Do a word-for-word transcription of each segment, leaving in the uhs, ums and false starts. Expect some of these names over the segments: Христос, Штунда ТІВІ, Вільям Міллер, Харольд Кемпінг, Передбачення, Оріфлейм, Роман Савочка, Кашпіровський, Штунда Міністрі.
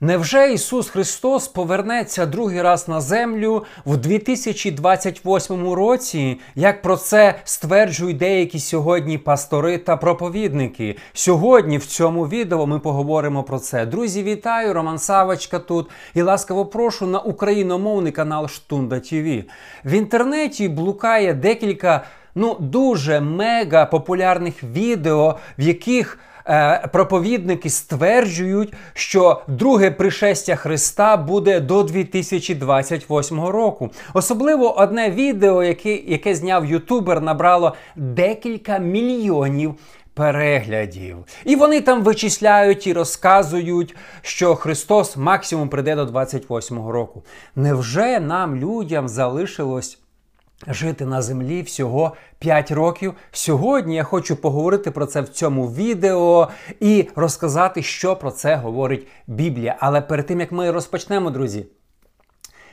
Невже Ісус Христос повернеться другий раз на землю в дві тисячі двадцять восьмому році, як про це стверджують деякі сьогодні пастори та проповідники? Сьогодні в цьому відео ми поговоримо про це. Друзі, вітаю! Роман Савочка тут. І ласкаво прошу на україномовний канал Штунда ТІВІ. В інтернеті блукає декілька, ну, дуже мега популярних відео, в яких проповідники стверджують, що друге пришестя Христа буде до дві тисячі двадцять восьмого року. Особливо одне відео, яке, яке зняв ютубер, набрало декілька мільйонів переглядів. І вони там вичисляють і розказують, що Христос максимум прийде до двадцять восьмого року. Невже нам, людям, залишилось жити на землі всього п'ять років? Сьогодні я хочу поговорити про це в цьому відео і розказати, що про це говорить Біблія. Але перед тим, як ми розпочнемо, друзі,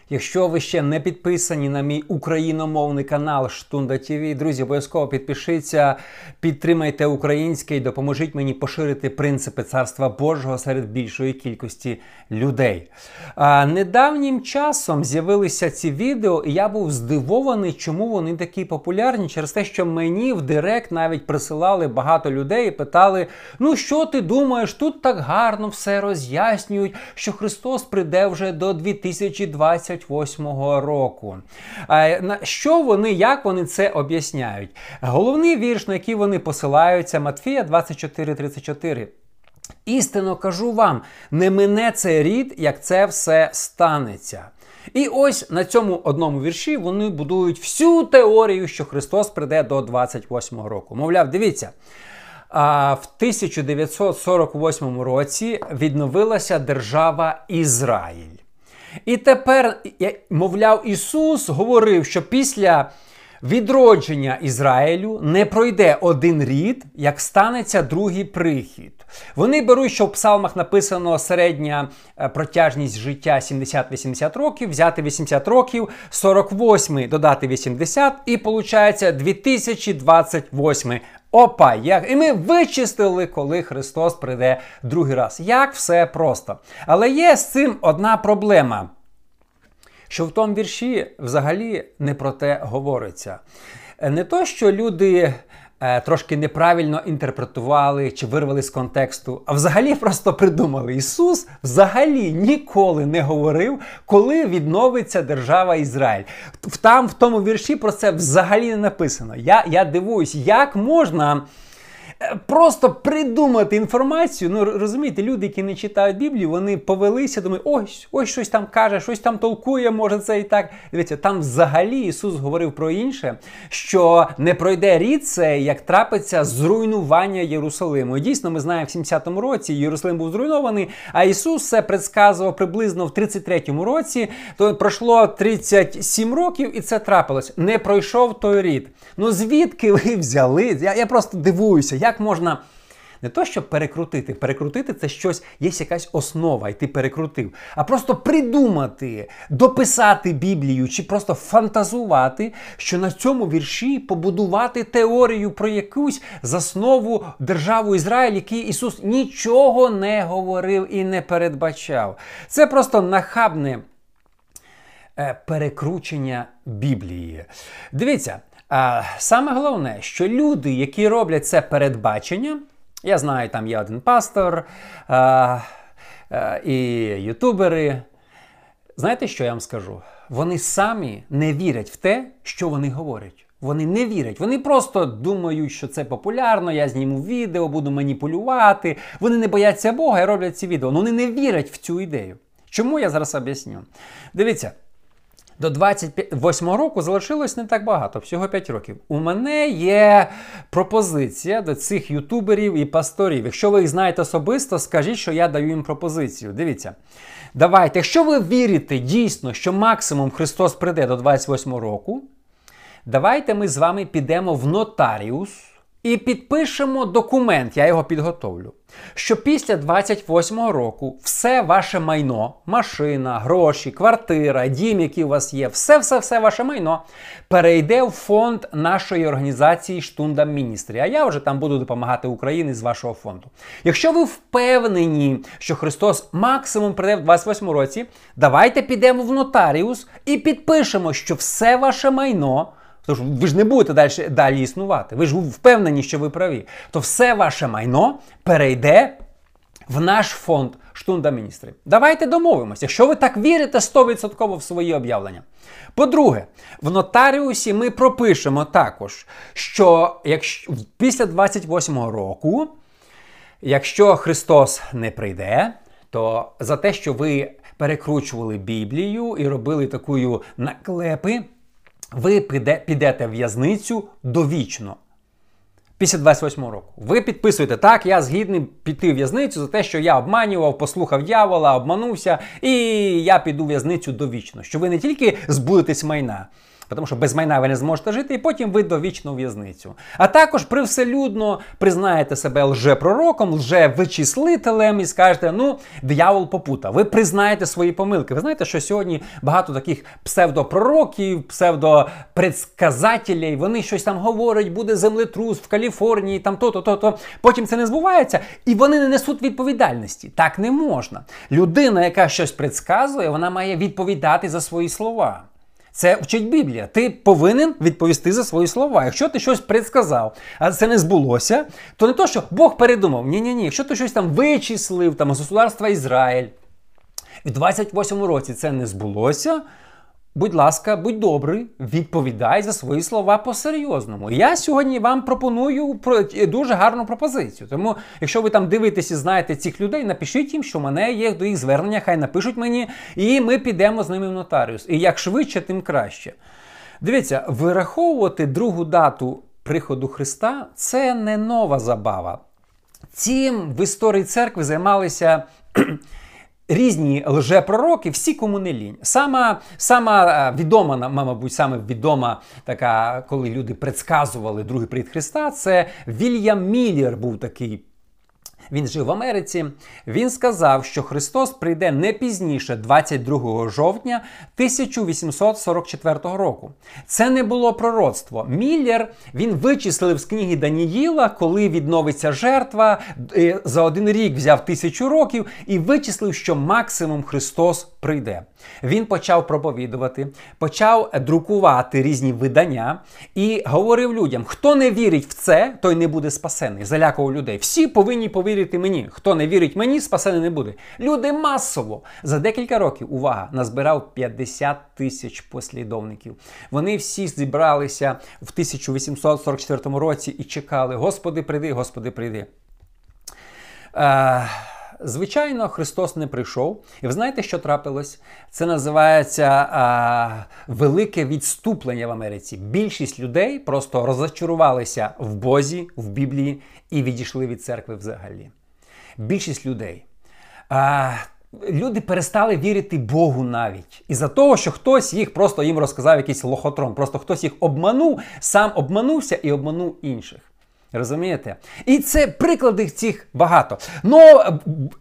якщо ви ще не підписані на мій україномовний канал Штунда ТІВІ, друзі, обов'язково підпишіться, підтримайте українське і допоможіть мені поширити принципи Царства Божого серед більшої кількості людей. А, недавнім часом з'явилися ці відео, і я був здивований, чому вони такі популярні, через те, що мені в директ навіть присилали багато людей і питали, ну що ти думаєш, тут так гарно все роз'яснюють, що Христос прийде вже до дві тисячі двадцять восьмого року. Що вони, як вони це об'ясняють? Головний вірш, на який вони посилаються, Матвія двадцять чотири тридцять чотири. «Істинно кажу вам, не мине цей рід, як це все станеться». І ось на цьому одному вірші вони будують всю теорію, що Христос прийде до двадцять восьмого року. Мовляв, дивіться, а в тисяча дев'ятсот сорок восьмому році відновилася держава Ізраїль. І тепер, мовляв, Ісус говорив, що після відродження Ізраїлю не пройде один рід, як станеться другий прихід. Вони беруть, що в псалмах написано середня протяжність життя сімдесят-вісімдесят років, взяти вісімдесят років, сорок вісім додати вісімдесят і виходить дві тисячі двадцять восьмий. Опа, як і ми вичистили, коли Христос прийде другий раз. Як все просто. Але є з цим одна проблема, що в тому вірші взагалі не про те говориться. Не то, що люди е, трошки неправильно інтерпретували чи вирвали з контексту, а взагалі просто придумали. Ісус взагалі ніколи не говорив, коли відновиться держава Ізраїль. Там, в тому вірші про це взагалі не написано. Я, я дивуюсь, як можна просто придумати інформацію. Ну, розумієте, люди, які не читають Біблію, вони повелися, думають, ось, ось щось там каже, щось там толкує, може це і так. Дивіться, там взагалі Ісус говорив про інше, що не пройде рід цей, як трапиться зруйнування Єрусалиму. І дійсно, ми знаємо, в сімдесятому році Єрусалим був зруйнований, а Ісус це предсказував приблизно в тридцять третьому році, то пройшло тридцять сім років і це трапилось. Не пройшов той рід. Ну, звідки ви взяли? Я, я просто дивуюся, як Як можна не то, щоб перекрутити. Перекрутити – це щось, є якась основа, і ти перекрутив. А просто придумати, дописати Біблію, чи просто фантазувати, що на цьому вірші побудувати теорію про якусь заснову державу Ізраїль, який Ісус нічого не говорив і не передбачав. Це просто нахабне перекручення Біблії. Дивіться. А саме головне, що люди, які роблять це передбачення, я знаю, там є один пастор а, а, і ютубери, знаєте, що я вам скажу? Вони самі не вірять в те, що вони говорять. Вони не вірять. Вони просто думають, що це популярно, я зніму відео, буду маніпулювати. Вони не бояться Бога і роблять ці відео. Ну, вони не вірять в цю ідею. Чому, я зараз об'ясню. Дивіться. До двадцять восьмого року залишилось не так багато, всього п'ять років. У мене є пропозиція до цих ютуберів і пасторів. Якщо ви їх знаєте особисто, скажіть, що я даю їм пропозицію. Дивіться. Давайте, якщо ви вірите дійсно, що максимум Христос прийде до двадцять восьмого року, давайте ми з вами підемо в нотаріус і підпишемо документ, я його підготовлю, що після двадцять восьмого року все ваше майно, машина, гроші, квартира, дім, який у вас є, все-все-все ваше майно перейде в фонд нашої організації Штунда Міністрі, а я вже там буду допомагати Україні з вашого фонду. Якщо ви впевнені, що Христос максимум прийде в двадцять восьмому році, давайте підемо в нотаріус і підпишемо, що все ваше майно, тож ви ж не будете далі, далі існувати, ви ж впевнені, що ви праві, то все ваше майно перейде в наш фонд Штунда Міністрі. Давайте домовимося, якщо ви так вірите сто відсотків в свої об'явлення. По-друге, в нотаріусі ми пропишемо також, що якщо, після двадцять восьмого року, якщо Христос не прийде, то за те, що ви перекручували Біблію і робили таку наклепи, ви підете в в'язницю довічно. Після двадцять восьмого року. Ви підписуєте, так, я згідний піти в в'язницю за те, що я обманював, послухав дьявола, обманувся, і я піду в в'язницю довічно. Що ви не тільки збудетесь майна, тому що без майна ви не зможете жити, і потім ви довічно в в'язницю. А також привселюдно признаєте себе лжепророком, лжевичислителем і скажете, ну, диявол попутав. Ви признаєте свої помилки. Ви знаєте, що сьогодні багато таких псевдопророків, псевдопредсказателів, вони щось там говорять, буде землетрус в Каліфорнії, там то-то-то-то. Потім це не збувається, і вони не несуть відповідальності. Так не можна. Людина, яка щось предсказує, вона має відповідати за свої слова. Це вчить Біблія. Ти повинен відповісти за свої слова. Якщо ти щось предсказав, а це не збулося, то не то, що Бог передумав. Ні-ні-ні. Якщо ти щось там вичислив, там, государство Ізраїль, в двадцять восьмому році це не збулося, будь ласка, будь добрий, відповідай за свої слова по-серйозному. Я сьогодні вам пропоную дуже гарну пропозицію. Тому, якщо ви там дивитесь і знаєте цих людей, напишіть їм, що в мене є до їх звернення, хай напишуть мені, і ми підемо з ними в нотаріус. І як швидше, тим краще. Дивіться, вираховувати другу дату приходу Христа – це не нова забава. Цим в історії церкви займалися різні лжепророки, всі, кому не лінь. Сама, сама відома, мабуть, саме відома така, коли люди предсказували другий прихід Христа, це Вільям Міллер був такий. Він жив в Америці. Він сказав, що Христос прийде не пізніше двадцять другого жовтня тисяча вісімсот сорок четвертого року. Це не було пророцтво. Міллер, він вичислив з книги Даніїла, коли відновиться жертва, за один рік взяв тисячу років і вичислив, що максимум Христос прийде. Він почав проповідувати, почав друкувати різні видання і говорив людям, хто не вірить в це, той не буде спасений. Залякував людей. Всі повинні повірити мені. Хто не вірить мені, спасений не буде. Люди масово за декілька років, увага, назбирав п'ятдесят тисяч послідовників. Вони всі зібралися в тисяча вісімсот сорок четвертому році і чекали, Господи, прийди, Господи, прийди. Е, звичайно, Христос не прийшов. І ви знаєте, що трапилось? Це називається е, велике відступлення в Америці. Більшість людей просто розчарувалися в Бозі, в Біблії і відійшли від церкви взагалі. Більшість людей. А, люди перестали вірити Богу навіть. Із-за того, що хтось їх просто їм розказав якийсь лохотрон. Просто хтось їх обманув, сам обманувся і обманув інших. Розумієте? І це приклади цих багато. Но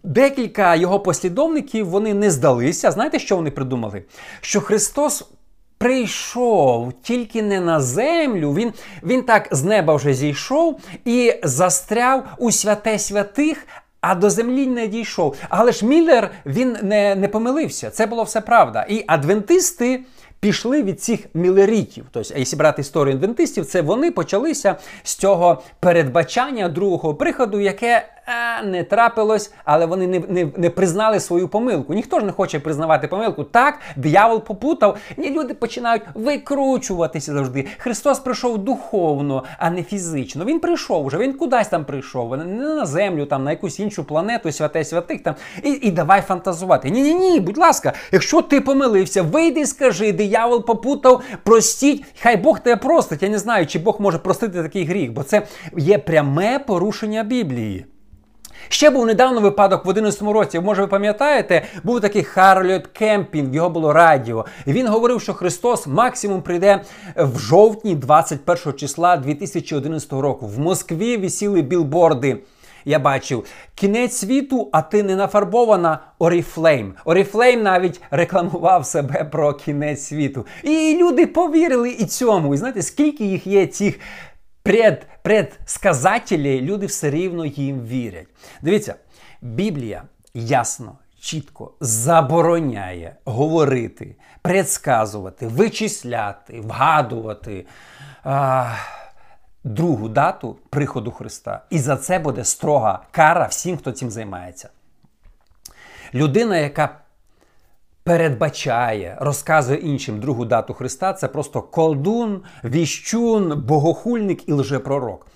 декілька його послідовників, вони не здалися. Знаєте, що вони придумали? Що Христос прийшов тільки не на землю, він, він так з неба вже зійшов і застряв у святе святих, а до землі не дійшов. Але ж Міллер, він не, не помилився, це було все правда. І адвентисти пішли від цих мілерітів. Тобто, якщо брати історію адвентистів, це вони почалися з цього передбачання другого приходу, яке е, не трапилось, але вони не, не, не признали свою помилку. Ніхто ж не хоче признавати помилку. Так, диявол попутав. І люди починають викручуватися завжди. Христос прийшов духовно, а не фізично. Він прийшов вже, він кудись там прийшов. Не на землю, там, на якусь іншу планету, святе святих. Там. І, і давай фантазувати. Ні-ні-ні, будь ласка, якщо ти помилився, вийди і скажи, диявол попутав, простіть, хай Бог тебе простить. Я не знаю, чи Бог може простити такий гріх, бо це є пряме порушення Біблії. Ще був недавно випадок в одинадцятому році, може ви пам'ятаєте, був такий Харольд Кемпінг, його було радіо. Він говорив, що Христос максимум прийде в жовтні двадцять першого числа дві тисячі одинадцятого року. В Москві висіли білборди. Я бачив, кінець світу, а ти не нафарбована, Оріфлейм. Оріфлейм навіть рекламував себе про кінець світу. І люди повірили і цьому. І знаєте, скільки їх є цих пред, предсказателів, люди все рівно їм вірять. Дивіться, Біблія ясно, чітко забороняє говорити, предсказувати, вичисляти, вгадувати а... другу дату приходу Христа. І за це буде строга кара всім, хто цим займається. Людина, яка передбачає, розказує іншим другу дату Христа, це просто колдун, віщун, богохульник і лжепророк.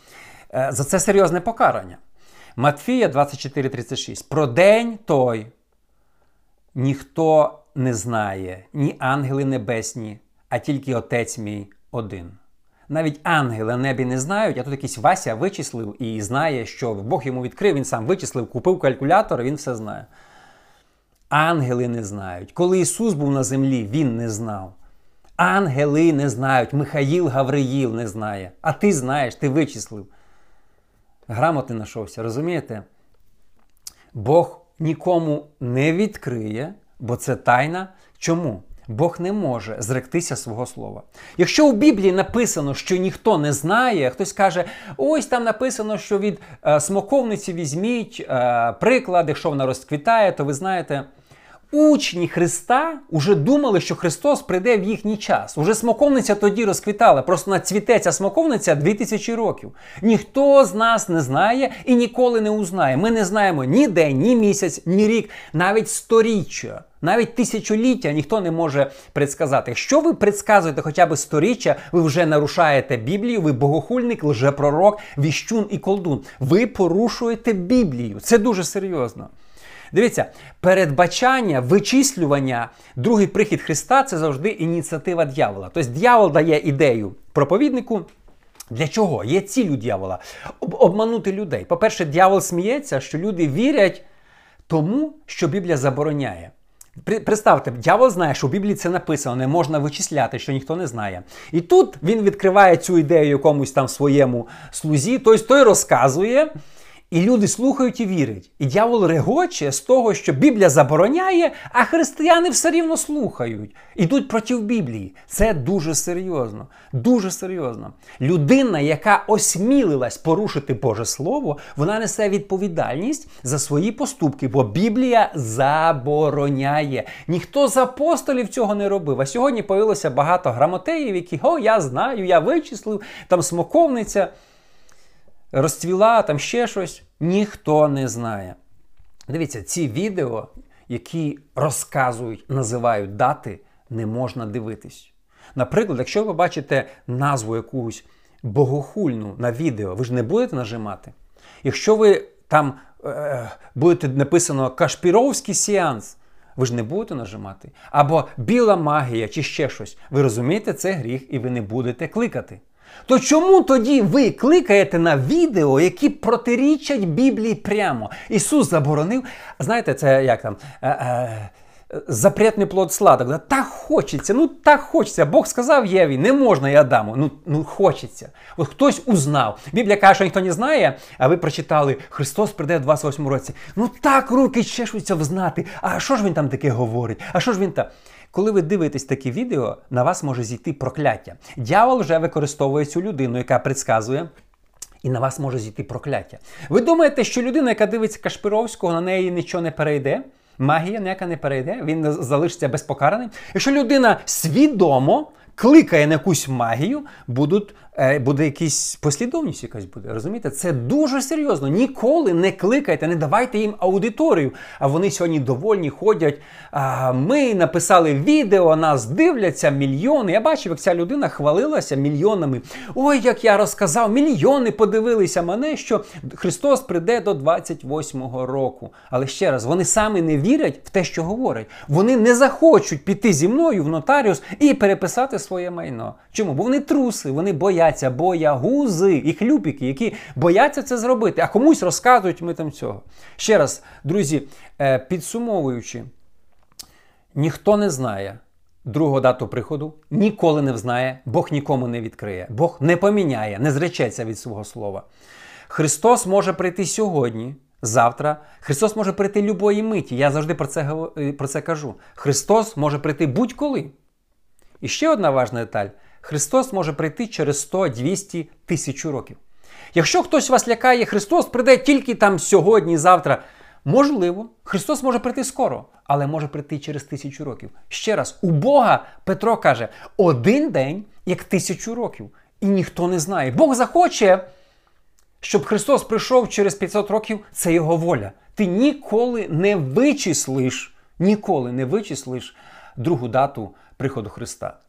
За це серйозне покарання. Матфія двадцять чотири тридцять шість. Про день той ніхто не знає, ні ангели небесні, а тільки Отець мій один. Навіть ангели на небі не знають, а тут якийсь Вася вичислив і знає, що Бог йому відкрив, він сам вичислив, купив калькулятор, він все знає. Ангели не знають. Коли Ісус був на землі, він не знав. Ангели не знають, Михаїл Гавриїл не знає. А ти знаєш, ти вичислив. Грамотний знайшовся, розумієте? Бог нікому не відкриє, бо це тайна. Чому? Бог не може зректися свого слова. Якщо у Біблії написано, що ніхто не знає, хтось каже, ось там написано, що від е, смоковниці візьміть е, приклад, якщо вона розквітає, то ви знаєте, учні Христа вже думали, що Христос прийде в їхній час. Уже смоковниця тоді розквітала, просто нацвіте ця смоковниця дві тисячі років. Ніхто з нас не знає і ніколи не узнає. Ми не знаємо ні день, ні місяць, ні рік, навіть сторіччя. Навіть тисячоліття ніхто не може предсказати. Якщо ви предсказуєте хоча б сторіччя, ви вже нарушаєте Біблію, ви богохульник, лжепророк, віщун і колдун. Ви порушуєте Біблію. Це дуже серйозно. Дивіться, передбачання, вичислювання, другий прихід Христа – це завжди ініціатива дьявола. Тобто дьявол дає ідею проповіднику. Для чого? Є ціллю дьявола. Об- обманути людей. По-перше, дьявол сміється, що люди вірять тому, що Біблія забороняє. Представте, дьявол знає, що в Біблії це написано, не можна вичисляти, що ніхто не знає. І тут він відкриває цю ідею якомусь там своєму слузі, тобто той розказує, і люди слухають і вірять. І дьявол регоче з того, що Біблія забороняє, а християни все рівно слухають. Ідуть проти Біблії. Це дуже серйозно. Дуже серйозно. Людина, яка осмілилась порушити Боже Слово, вона несе відповідальність за свої поступки, бо Біблія забороняє. Ніхто з апостолів цього не робив. А сьогодні появилося багато грамотеїв, які «О, я знаю, я вичислив, там смоковниця». Розцвіла, там ще щось, ніхто не знає. Дивіться, ці відео, які розказують, називають дати, не можна дивитись. Наприклад, якщо ви бачите назву якусь богохульну на відео, ви ж не будете нажимати. Якщо ви там е, будете написано «Кашпіровський сеанс», ви ж не будете нажимати. Або «Біла магія» чи ще щось. Ви розумієте, це гріх і ви не будете кликати. То чому тоді ви кликаєте на відео, які протирічать Біблії прямо? Ісус заборонив, знаєте, це як там, е, е, запретний плод сладок. Так хочеться, ну так хочеться. Бог сказав Єві, не можна і Адаму, ну, ну хочеться. От хтось узнав. Біблія каже, що ніхто не знає, а ви прочитали, Христос прийде в двадцять восьмому році. Ну так руки чешуться взнати, а що ж він там таке говорить, а що ж він там... Коли ви дивитесь такі відео, на вас може зійти прокляття. Дьявол вже використовує цю людину, яка предсказує, і на вас може зійти прокляття. Ви думаєте, що людина, яка дивиться Кашпіровського, на неї нічого не перейде? Магія ніяка не перейде, він залишиться безпокараним? Якщо людина свідомо кликає на якусь магію, будуть, е, буде якась послідовність якась буде, розумієте? Це дуже серйозно. Ніколи не кликайте, не давайте їм аудиторію. А вони сьогодні довольні, ходять. А, ми написали відео, нас дивляться мільйони. Я бачив, як ця людина хвалилася мільйонами. Ой, як я розказав, мільйони подивилися мене, що Христос прийде до двадцять восьмого року. Але ще раз, вони самі не вірять в те, що говорять. Вони не захочуть піти зі мною в нотаріус і переписати своє майно. Чому? Бо вони труси, вони бояться. бояться боягузи і хлюпіки, які бояться це зробити, а комусь розказують ми там цього. Ще раз, друзі, підсумовуючи, ніхто не знає другу дату приходу, ніколи не взнає, Бог нікому не відкриє, Бог не поміняє, не зречеться від свого слова. Христос може прийти сьогодні, завтра. Христос може прийти любої миті. Я завжди про це, про це кажу. Христос може прийти будь-коли. І ще одна важлива деталь. Христос може прийти через сто, двісті, тисячу років. Якщо хтось вас лякає, Христос прийде тільки там сьогодні, завтра. Можливо, Христос може прийти скоро, але може прийти через тисячу років. Ще раз, у Бога, Петро каже, один день, як тисячу років. І ніхто не знає. Бог захоче... Щоб Христос прийшов через п'ятсот років, це його воля. Ти ніколи не вичислиш, ніколи не вичислиш другу дату приходу Христа.